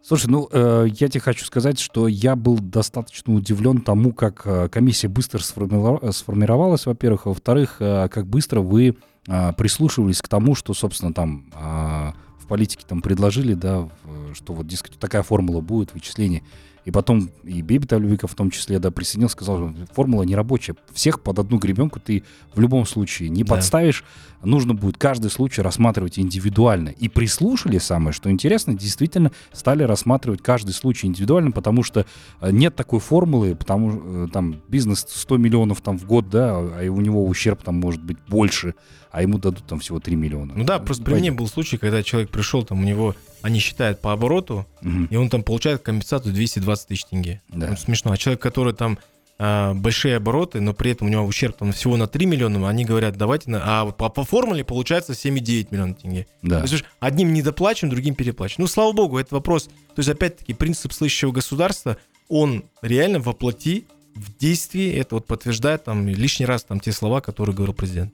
Слушай, ну, э, я тебе хочу сказать, что я был достаточно удивлен тому, как э, комиссия быстро сформи... сформировалась, во-первых, а во-вторых, э, как быстро вы э, прислушивались к тому, что, собственно, там э, в политике там предложили, да, в, что вот, дескать, такая формула будет, вычисление. И потом и Бейбет Алибеков в том числе, да, присоединился, сказал, формула нерабочая. Всех под одну гребенку ты в любом случае не да. подставишь. Нужно будет каждый случай рассматривать индивидуально. И прислушали, самое что интересно, действительно стали рассматривать каждый случай индивидуально, потому что нет такой формулы, потому что там бизнес сто миллионов там в год, да, а у него ущерб там может быть больше, а ему дадут там всего три миллиона. Ну да, просто при мне был случай, когда человек пришел, там у него... Они считают по обороту, угу. и он там получает компенсацию двести двадцать тысяч тенге. Да. Ну, смешно. А человек, который там а, большие обороты, но при этом у него ущерб там, всего на три миллиона, они говорят, давайте, на... а по, по формуле получается семь целых девять десятых миллиона тенге. Да. То есть одним недоплачен, другим переплачен. Ну, слава богу, это вопрос. То есть, опять-таки, принцип слышащего государства, он реально воплоти в действии, это вот подтверждает там лишний раз там те слова, которые говорил президент.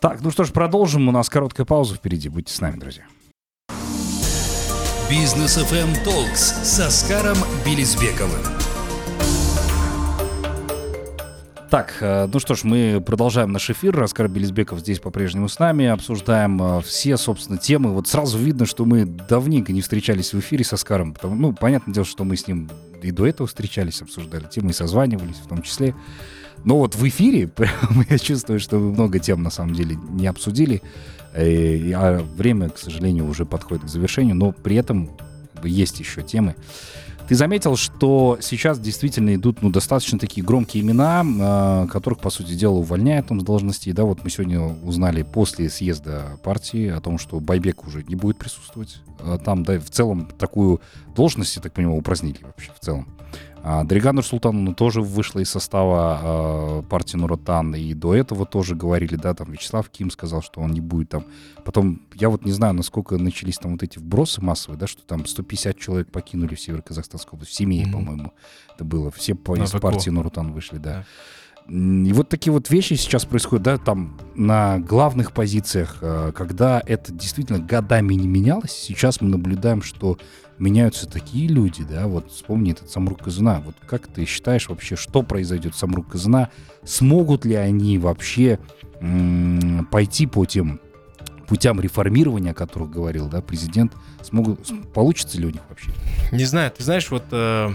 Так, ну что ж, продолжим. У нас короткая пауза впереди. Будьте с нами, друзья. Бизнес эф эм Talks с Аскаром Белесбековым. Так, ну что ж, мы продолжаем наш эфир. Аскар Белесбеков здесь по-прежнему с нами. Обсуждаем все, собственно, темы. Вот сразу видно, что мы давненько не встречались в эфире с Аскаром. Потому, ну, понятное дело, что мы с ним и до этого встречались, обсуждали темы и созванивались в том числе. Но вот в эфире прям, я чувствую, что мы много тем на самом деле не обсудили. А время, к сожалению, уже подходит к завершению, но при этом есть еще темы. Ты заметил, что сейчас действительно идут ну, достаточно такие громкие имена, которых, по сути дела, увольняют там, с должностей. Да, вот мы сегодня узнали после съезда партии о том, что Байбек уже не будет присутствовать. Там, да, в целом такую должность, я так понимаю, упразднили вообще в целом. Дариганур Султановна тоже вышла из состава э, партии Нур Отан, и до этого тоже говорили, да, там Вячеслав Ким сказал, что он не будет там. Потом, я вот не знаю, насколько начались там вот эти вбросы массовые, да, что там сто пятьдесят человек покинули в Северо-Казахстанской области, семей, mm-hmm. по-моему, это было, все по, из партии Нур Отан вышли, да. Yeah. И вот такие вот вещи сейчас происходят, да, там на главных позициях, э, когда это действительно годами не менялось, сейчас мы наблюдаем, что меняются такие люди, да, вот вспомни этот Самрук-Казына, вот как ты считаешь вообще, что произойдет с Самрук-Казына, смогут ли они вообще м- пойти по тем путям реформирования, о которых говорил, да, президент, смогут, получится ли у них вообще? Не знаю, ты знаешь, вот э,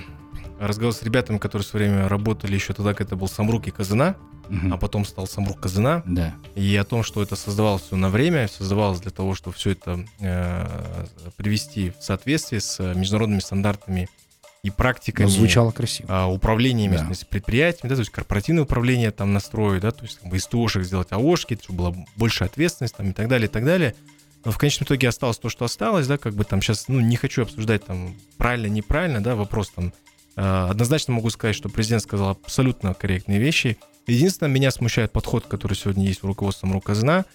разговор с ребятами, которые в свое время работали еще тогда, когда это был Самрук и Казына, угу. а потом стал Самрук-Казына, да. и о том, что это создавалось все на время, создавалось для того, чтобы все это э, привести в соответствие с международными стандартами и практиками. Ну, звучало красиво. Э, управление да. предприятиями, да, то есть корпоративное управление там настроить, да, то есть как бы, из ТОшек сделать АОшки, чтобы была больше ответственность там, и так далее, и так далее. Но в конечном итоге осталось то, что осталось, да, как бы там сейчас, ну, не хочу обсуждать там правильно, неправильно, да, вопрос там. Э, однозначно могу сказать, что президент сказал абсолютно корректные вещи. Единственное, меня смущает подход, который сегодня есть у руководства Самрук-Казына.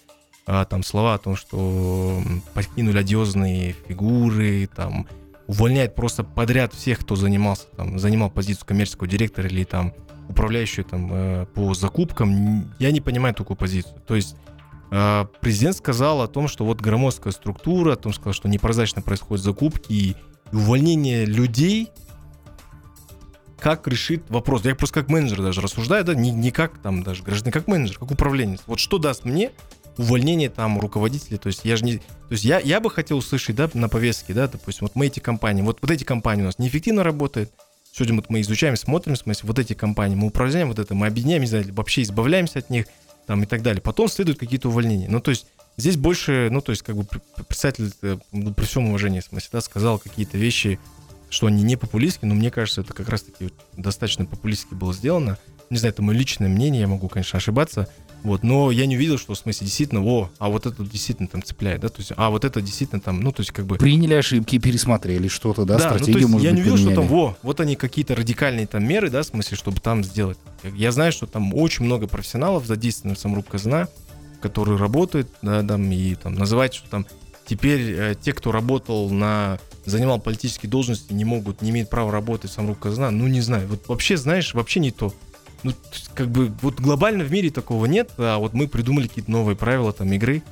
А, там слова о том, что покинули одиозные фигуры, там, увольняют просто подряд всех, кто занимался, там, занимал позицию коммерческого директора или там, управляющего там, по закупкам. Я не понимаю такую позицию. То есть президент сказал о том, что вот громоздкая структура, о том, сказал, что непрозрачно происходят закупки и увольнение людей. Как решит вопрос? Я просто как менеджер даже рассуждаю, да, не, не как там даже гражданин, как менеджер, как управленец. Вот что даст мне увольнение там руководителей? То есть я же не, то есть я, я бы хотел услышать, да, на повестке, да, допустим, вот мы эти компании, вот, вот эти компании у нас неэффективно работают. Сегодня вот мы изучаем, смотрим, в смысле, вот эти компании мы управляем, вот это мы объединяем, не знаю, вообще избавляемся от них, там и так далее. Потом следуют какие-то увольнения. Ну то есть здесь больше, ну то есть как бы представитель при всем уважении, в смысле, да, сказал какие-то вещи, что они не популистские, но мне кажется, это как раз-таки достаточно популистски было сделано. Не знаю, это мое личное мнение, я могу, конечно, ошибаться. Вот, но я не увидел, что в смысле действительно, о, а вот это действительно там цепляет, да, то есть, а вот это действительно там, ну, то есть как бы... Приняли ошибки, пересмотрели что-то, да, да стратегию, ну, то есть, может я быть, я не увидел, поменяли. Что там, о, вот они какие-то радикальные там меры, да, в смысле, чтобы там сделать. Я знаю, что там очень много профессионалов задействованы в Самрук-Казына, которые работают, да, там, и там называют, что там теперь э, те, кто работал на... занимал политические должности, не могут, не имеют права работать в Самрук-Казына, ну, не знаю, вот вообще, знаешь, вообще не то. Ну, как бы, вот глобально в мире такого нет, а вот мы придумали какие-то новые правила там игры,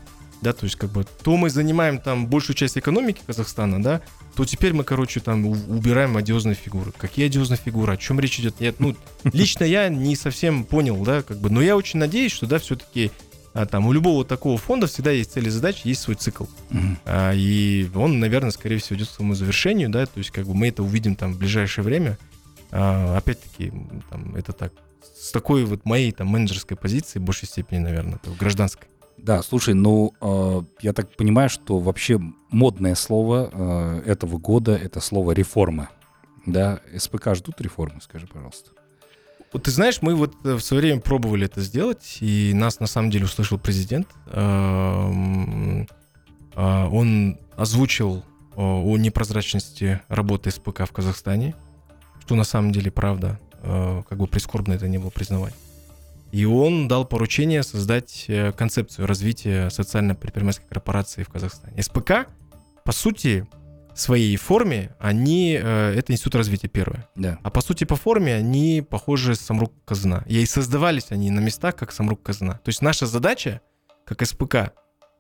да, то есть, как бы, то мы занимаем там большую часть экономики Казахстана, да, то теперь мы, короче, там убираем одиозные фигуры. Какие одиозные фигуры? О чем речь идет? Я, ну, лично я не совсем понял, да, как бы, но я очень надеюсь, что, да, все-таки а, там у любого такого фонда всегда есть цели и задачи, есть свой цикл, mm-hmm. а, и он, наверное, скорее всего, идет к своему завершению, да, то есть, как бы, мы это увидим там в ближайшее время, а, опять-таки, там, это так. С такой вот моей там менеджерской позиции, в большей степени, наверное, гражданской. Да, слушай, ну, э, я так понимаю, что вообще модное слово э, этого года — это слово «реформы». Да, СПК ждут реформы, скажи, пожалуйста. Вот ты знаешь, мы вот в свое время пробовали это сделать, и нас на самом деле услышал президент. Э, э, он озвучил о непрозрачности работы СПК в Казахстане, что на самом деле правда. Как бы прискорбно это не было признавать. И он дал поручение создать концепцию развития социально-предпринимательской корпорации в Казахстане. СПК, по сути, в своей форме, они... Это институт развития первое. Да. А по сути, по форме они похожи с Самрук-Казына. И создавались они на местах, как Самрук-Казына. То есть наша задача, как СПК,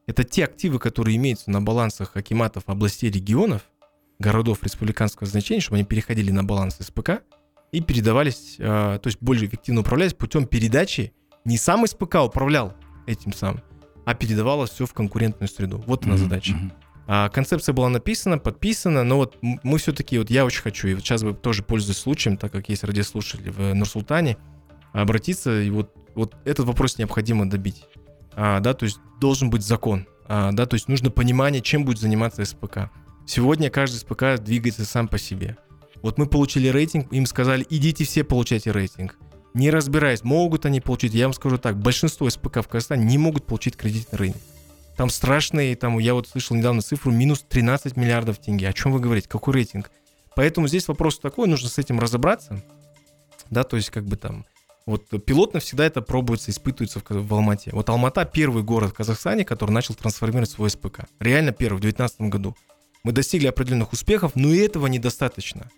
это те активы, которые имеются на балансах акиматов областей, регионов, городов республиканского значения, чтобы они переходили на баланс СПК, и передавались, то есть более эффективно управлялись путем передачи. Не сам СПК управлял этим самым, а передавалось все в конкурентную среду. Вот она mm-hmm. задача. Mm-hmm. Концепция была написана, подписана, но вот мы все-таки, вот я очень хочу, и вот сейчас тоже пользуюсь случаем, так как есть радиослушатели в Нур-Султане, обратиться, и вот, вот этот вопрос необходимо добить. А, да, то есть должен быть закон, а, да, то есть нужно понимание, чем будет заниматься СПК. Сегодня каждый СПК двигается сам по себе. Вот мы получили рейтинг, им сказали, идите все получайте рейтинг. Не разбираясь, могут они получить, я вам скажу так, большинство СПК в Казахстане не могут получить кредитный рейтинг. Там страшные, там, я вот слышал недавно цифру, минус тринадцать миллиардов тенге. О чем вы говорите? Какой рейтинг? Поэтому здесь вопрос такой, нужно с этим разобраться. Да, то есть как бы там, вот пилотно всегда это пробуется, испытывается в, в Алмате. Вот Алмата первый город в Казахстане, который начал трансформировать свой СПК. Реально первый, в две тысячи девятнадцатом году. Мы достигли определенных успехов, но и этого недостаточно.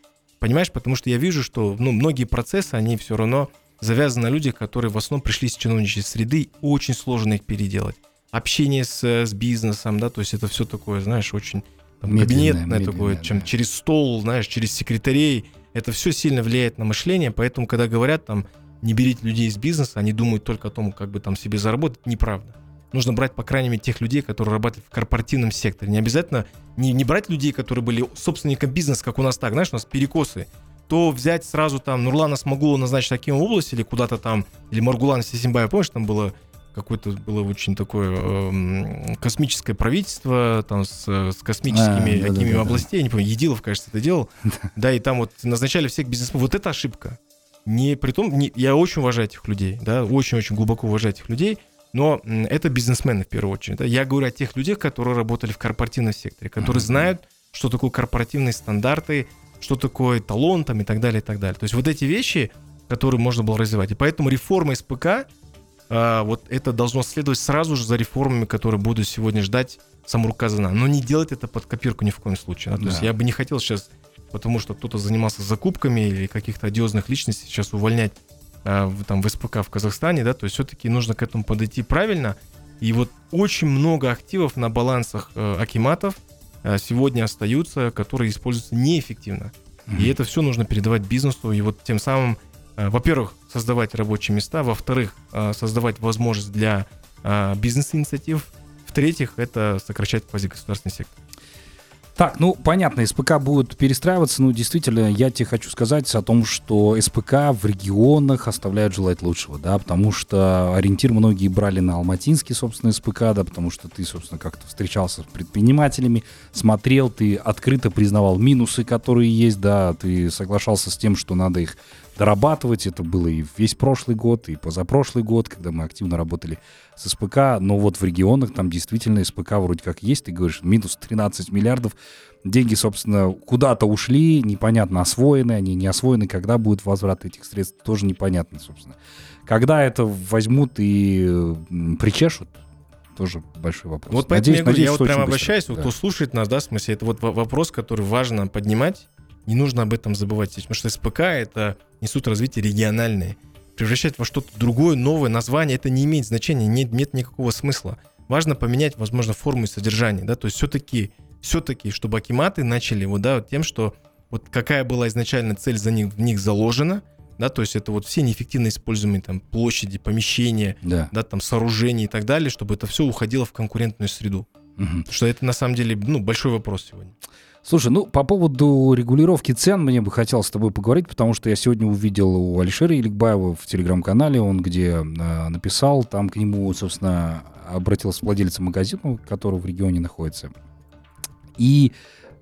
Понимаешь, потому что я вижу, что ну, многие процессы, они все равно завязаны на людях, которые в основном пришли с чиновничьей среды, очень сложно их переделать. Общение с, с бизнесом, да, то есть это все такое, знаешь, очень там, кабинетное медленное, такое, медленное, чем да. через стол, знаешь, через секретарей. Это все сильно влияет на мышление, поэтому, когда говорят, там, не берите людей из бизнеса, они думают только о том, как бы там себе заработать, неправда. Нужно брать, по крайней мере, тех людей, которые работают в корпоративном секторе. Не обязательно не, не брать людей, которые были собственником бизнеса, как у нас так, знаешь, у нас перекосы. То взять сразу там Нурлана Смагулова назначить таким области или куда-то там, или Маргулан Сейсембаев, помнишь, там было какое-то было очень такое э, космическое правительство там с, с космическими а, да, какими да, да, областями, да. Я не помню, Едилов, кажется, это делал. Да, и там вот назначали всех бизнесменов. Вот это ошибка. Не, притом, не, я очень уважаю этих людей, да, очень-очень глубоко уважаю этих людей. Но это бизнесмены в первую очередь. Да? Я говорю о тех людях, которые работали в корпоративном секторе, которые mm-hmm. знают, что такое корпоративные стандарты, что такое талон там, и так далее, и так далее. То есть вот эти вещи, которые можно было развивать. И поэтому реформа СПК, а, вот это должно следовать сразу же за реформами, которые будут сегодня ждать Самрук-Казына. Но не делать это под копирку ни в коем случае. Да? То yeah. есть я бы не хотел сейчас, потому что кто-то занимался закупками или каких-то одиозных личностей, сейчас увольнять В, там, в СПК в Казахстане, да, то есть все-таки нужно к этому подойти правильно. И вот очень много активов на балансах э, акиматов э, сегодня остаются, которые используются неэффективно. Mm-hmm. И это все нужно передавать бизнесу. И вот тем самым, э, во-первых, создавать рабочие места, во-вторых, э, создавать возможность для э, бизнес-инициатив, в-третьих, это сокращать квазигосударственный сектор. Так, ну, понятно, СПК будут перестраиваться, ну, действительно, я тебе хочу сказать о том, что СПК в регионах оставляют желать лучшего, да, потому что ориентир многие брали на алматинский, собственно, СПК, да, потому что ты, собственно, как-то встречался с предпринимателями, смотрел, ты открыто признавал минусы, которые есть, да, ты соглашался с тем, что надо их дорабатывать. Это было и весь прошлый год, и позапрошлый год, когда мы активно работали с СПК. Но вот в регионах там действительно СПК вроде как есть. Ты говоришь, минус тринадцать миллиардов. Деньги, собственно, куда-то ушли, непонятно, освоены они, не освоены. Когда будет возврат этих средств, тоже непонятно, собственно. Когда это возьмут и причешут, тоже большой вопрос. Вот поэтому надеюсь, я, говорю, надеюсь, я вот прям обращаюсь, да. Кто слушает нас, да, в смысле, это вот вопрос, который важно поднимать, не нужно об этом забывать. Потому что СПК — это институт развития региональный. Превращать во что-то другое, новое название — это не имеет значения, нет, нет никакого смысла. Важно поменять, возможно, форму и содержание, да, то есть все-таки, все-таки, чтобы акиматы начали вот, да, тем, что вот какая была изначально цель за них, в них заложена, да, то есть это вот все неэффективно используемые там площади, помещения, да. Да, там сооружения и так далее, чтобы это все уходило в конкурентную среду. Угу. Потому что это на самом деле, ну, большой вопрос сегодня. Слушай, ну, по поводу регулировки цен мне бы хотелось с тобой поговорить, потому что я сегодня увидел у Алишера Еликбаева в телеграм-канале, он где э, написал, там к нему, собственно, обратился владелец магазина, который в регионе находится, и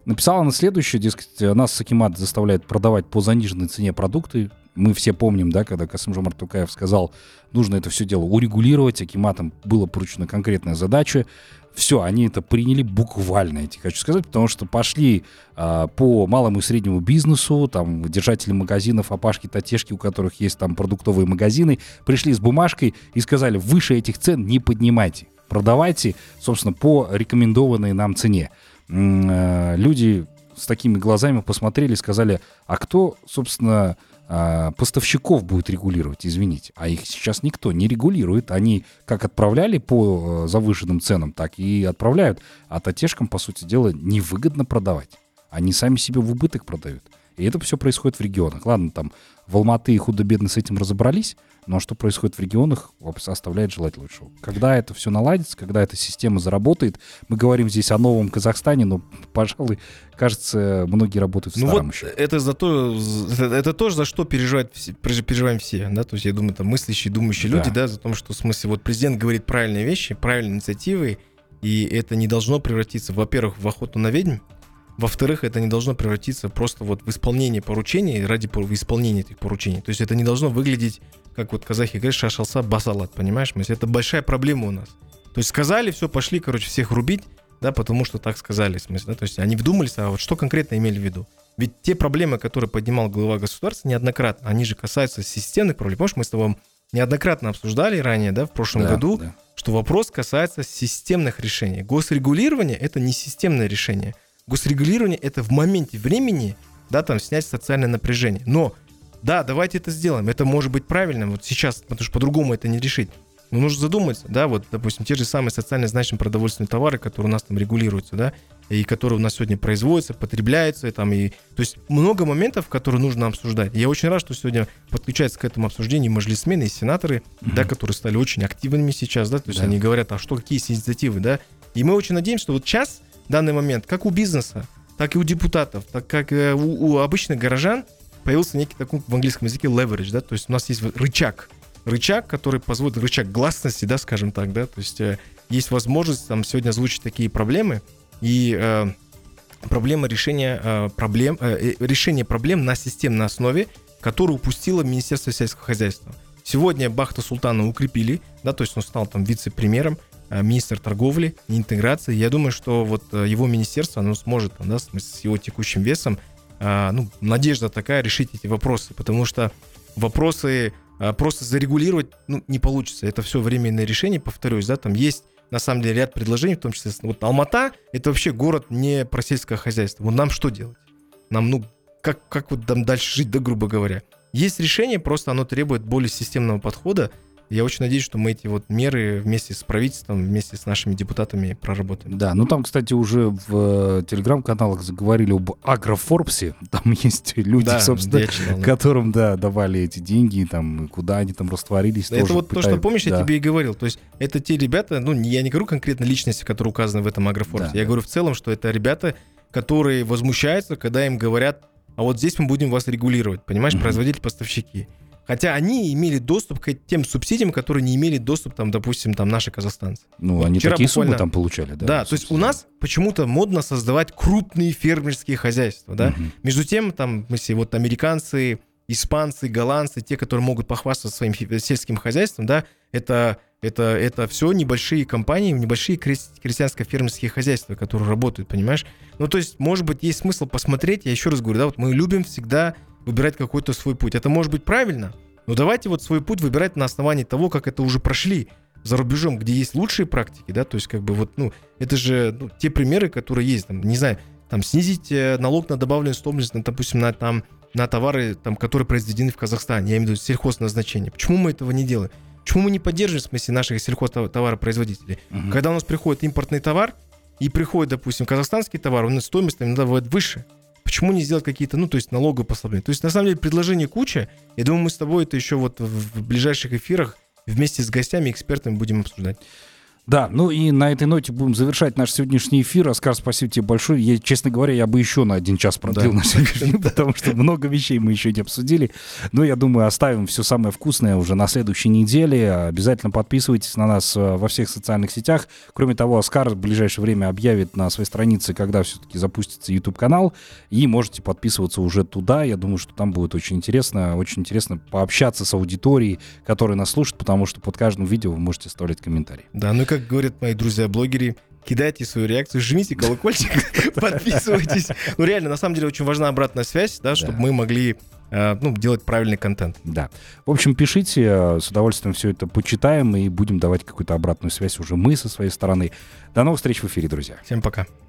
написала она следующее, дескать, нас акимат заставляет продавать по заниженной цене продукты. Мы все помним, да, когда Касым-Жомарт Токаев сказал, нужно это все дело урегулировать, акиматам была поручена конкретная задача. Все, они это приняли буквально, я тебе хочу сказать, потому что пошли э, по малому и среднему бизнесу, там, держатели магазинов, опашки, татешки, у которых есть там продуктовые магазины, пришли с бумажкой и сказали, выше этих цен не поднимайте, продавайте, собственно, по рекомендованной нам цене. Люди с такими глазами посмотрели и сказали, а кто, собственно, поставщиков будет регулировать, извините. А их сейчас никто не регулирует. Они как отправляли по завышенным ценам, так и отправляют. А татешкам, по сути дела, невыгодно продавать. Они сами себе в убыток продают. И это все происходит в регионах. Ладно, там в Алматы худо-бедно с этим разобрались, но что происходит в регионах, оставляет желать лучшего. Когда это все наладится, когда эта система заработает, мы говорим здесь о новом Казахстане, но, пожалуй, кажется, многие работают в старом ну вот еще. Это, за то, это то, за что переживают, переживаем все. Да? То есть, я думаю, там мыслящие, думающие да. люди, да, за то, что в смысле вот президент говорит правильные вещи, правильные инициативы, и это не должно превратиться, во-первых, в охоту на ведьм. Во-вторых, это не должно превратиться просто вот в исполнение поручений ради исполнения этих поручений. То есть это не должно выглядеть, как вот казахи говорят, шашалса басалат, понимаешь? Это большая проблема у нас. То есть сказали, все, пошли, короче, всех рубить, да, потому что так сказали, в смысле, да? То есть они вдумались, а вот что конкретно имели в виду? Ведь те проблемы, которые поднимал глава государства неоднократно, они же касаются системных проблем. Помнишь, мы с тобой неоднократно обсуждали ранее, да, в прошлом да, году, да. что вопрос касается системных решений. Госрегулирование — это не системное решение. Госрегулирование — это в моменте времени, да, там, снять социальное напряжение. Но, да, давайте это сделаем. Это может быть правильно вот сейчас, потому что по-другому это не решить. Но нужно задуматься, да, вот, допустим, те же самые социально значимые продовольственные товары, которые у нас там регулируются, да, и которые у нас сегодня производятся, потребляются, и там, и... То есть много моментов, которые нужно обсуждать. Я очень рад, что сегодня подключаются к этому обсуждению мажилисмены и сенаторы, mm-hmm. да, которые стали очень активными сейчас, да, то есть да. они говорят, а что, какие есть инициативы, да. И мы очень надеемся, что вот сейчас данный момент, как у бизнеса, так и у депутатов, так как у, у обычных горожан появился некий такой в английском языке leverage, да, то есть у нас есть рычаг, рычаг, который позволит, рычаг гласности, да, скажем так, да, то есть э, есть возможность там сегодня озвучить такие проблемы и э, проблема решения э, проблем, э, решение проблем на системной основе, которую упустило Министерство сельского хозяйства. Сегодня Бахта Султана укрепили, да, то есть он стал там вице-премьером, министр торговли и интеграции. Я думаю, что вот его министерство, оно сможет, да, с его текущим весом, ну, надежда такая, решить эти вопросы, потому что вопросы просто зарегулировать, ну, не получится. Это все временное решение, повторюсь, да, там есть, на самом деле, ряд предложений, в том числе, вот Алмата, это вообще город не про сельское хозяйство. Вот нам что делать? Нам, ну, как, как вот там дальше жить, да, грубо говоря. Есть решение, просто оно требует более системного подхода. Я очень надеюсь, что мы эти вот меры вместе с правительством, вместе с нашими депутатами проработаем. Да, ну там, кстати, уже в э, телеграм-каналах заговорили об Агрофорбсе. Там есть люди, да, собственно, читал, которым да, давали эти деньги, там, куда они там растворились. Это тоже вот пытаются, то, что, помнишь, да. я тебе и говорил. То есть это те ребята, ну я не говорю конкретно личности, которые указаны в этом Агрофорбсе. Да, я да. говорю в целом, что это ребята, которые возмущаются, когда им говорят, а вот здесь мы будем вас регулировать, понимаешь, mm-hmm. производители-поставщики. Хотя они имели доступ к тем субсидиям, которые не имели доступ, там, допустим, там, наши казахстанцы. Ну, вот они такие буквально... суммы там получали, да? Да, то есть у нас почему-то модно создавать крупные фермерские хозяйства, да? Угу. Между тем, там, если вот американцы испанцы, голландцы, те, которые могут похвастаться своим сельским хозяйством, да, это, это, это все небольшие компании, небольшие крестьянско-фермерские хозяйства, которые работают, понимаешь? Ну, то есть, может быть, есть смысл посмотреть, я еще раз говорю, да, вот мы любим всегда выбирать какой-то свой путь. Это может быть правильно, но давайте вот свой путь выбирать на основании того, как это уже прошли за рубежом, где есть лучшие практики, да, то есть, как бы, вот, ну, это же ну, те примеры, которые есть, там, не знаю, там, снизить налог на добавленную стоимость, на, допустим, на, там, на товары, там, которые произведены в Казахстане, я имею в виду сельхозназначение. Почему мы этого не делаем? Почему мы не поддерживаем, в смысле, наших сельхозтоваропроизводителей? Угу. Когда у нас приходит импортный товар, и приходит, допустим, казахстанский товар, у нас стоимость там иногда бывает выше. Почему не сделать какие-то, ну, то есть, налоговые послабления? То есть, на самом деле, предложений куча. Я думаю, мы с тобой это еще вот в ближайших эфирах вместе с гостями, экспертами будем обсуждать. Да, ну и на этой ноте будем завершать наш сегодняшний эфир. Аскар, спасибо тебе большое. Я, честно говоря, я бы еще на один час продлил да. наш эфир, потому что много вещей мы еще не обсудили. Но я думаю, оставим все самое вкусное уже на следующей неделе. Обязательно подписывайтесь на нас во всех социальных сетях. Кроме того, Аскар в ближайшее время объявит на своей странице, когда все-таки запустится YouTube-канал. И можете подписываться уже туда. Я думаю, что там будет очень интересно. Очень интересно пообщаться с аудиторией, которая нас слушает, потому что под каждым видео вы можете оставлять комментарий. Да, ну как говорят мои друзья-блогеры, кидайте свою реакцию, жмите колокольчик, подписывайтесь. Ну реально, на самом деле, очень важна обратная связь, да, чтобы мы могли ну, делать правильный контент. Да. В общем, пишите, с удовольствием все это почитаем и будем давать какую-то обратную связь уже мы со своей стороны. До новых встреч в эфире, друзья. Всем пока.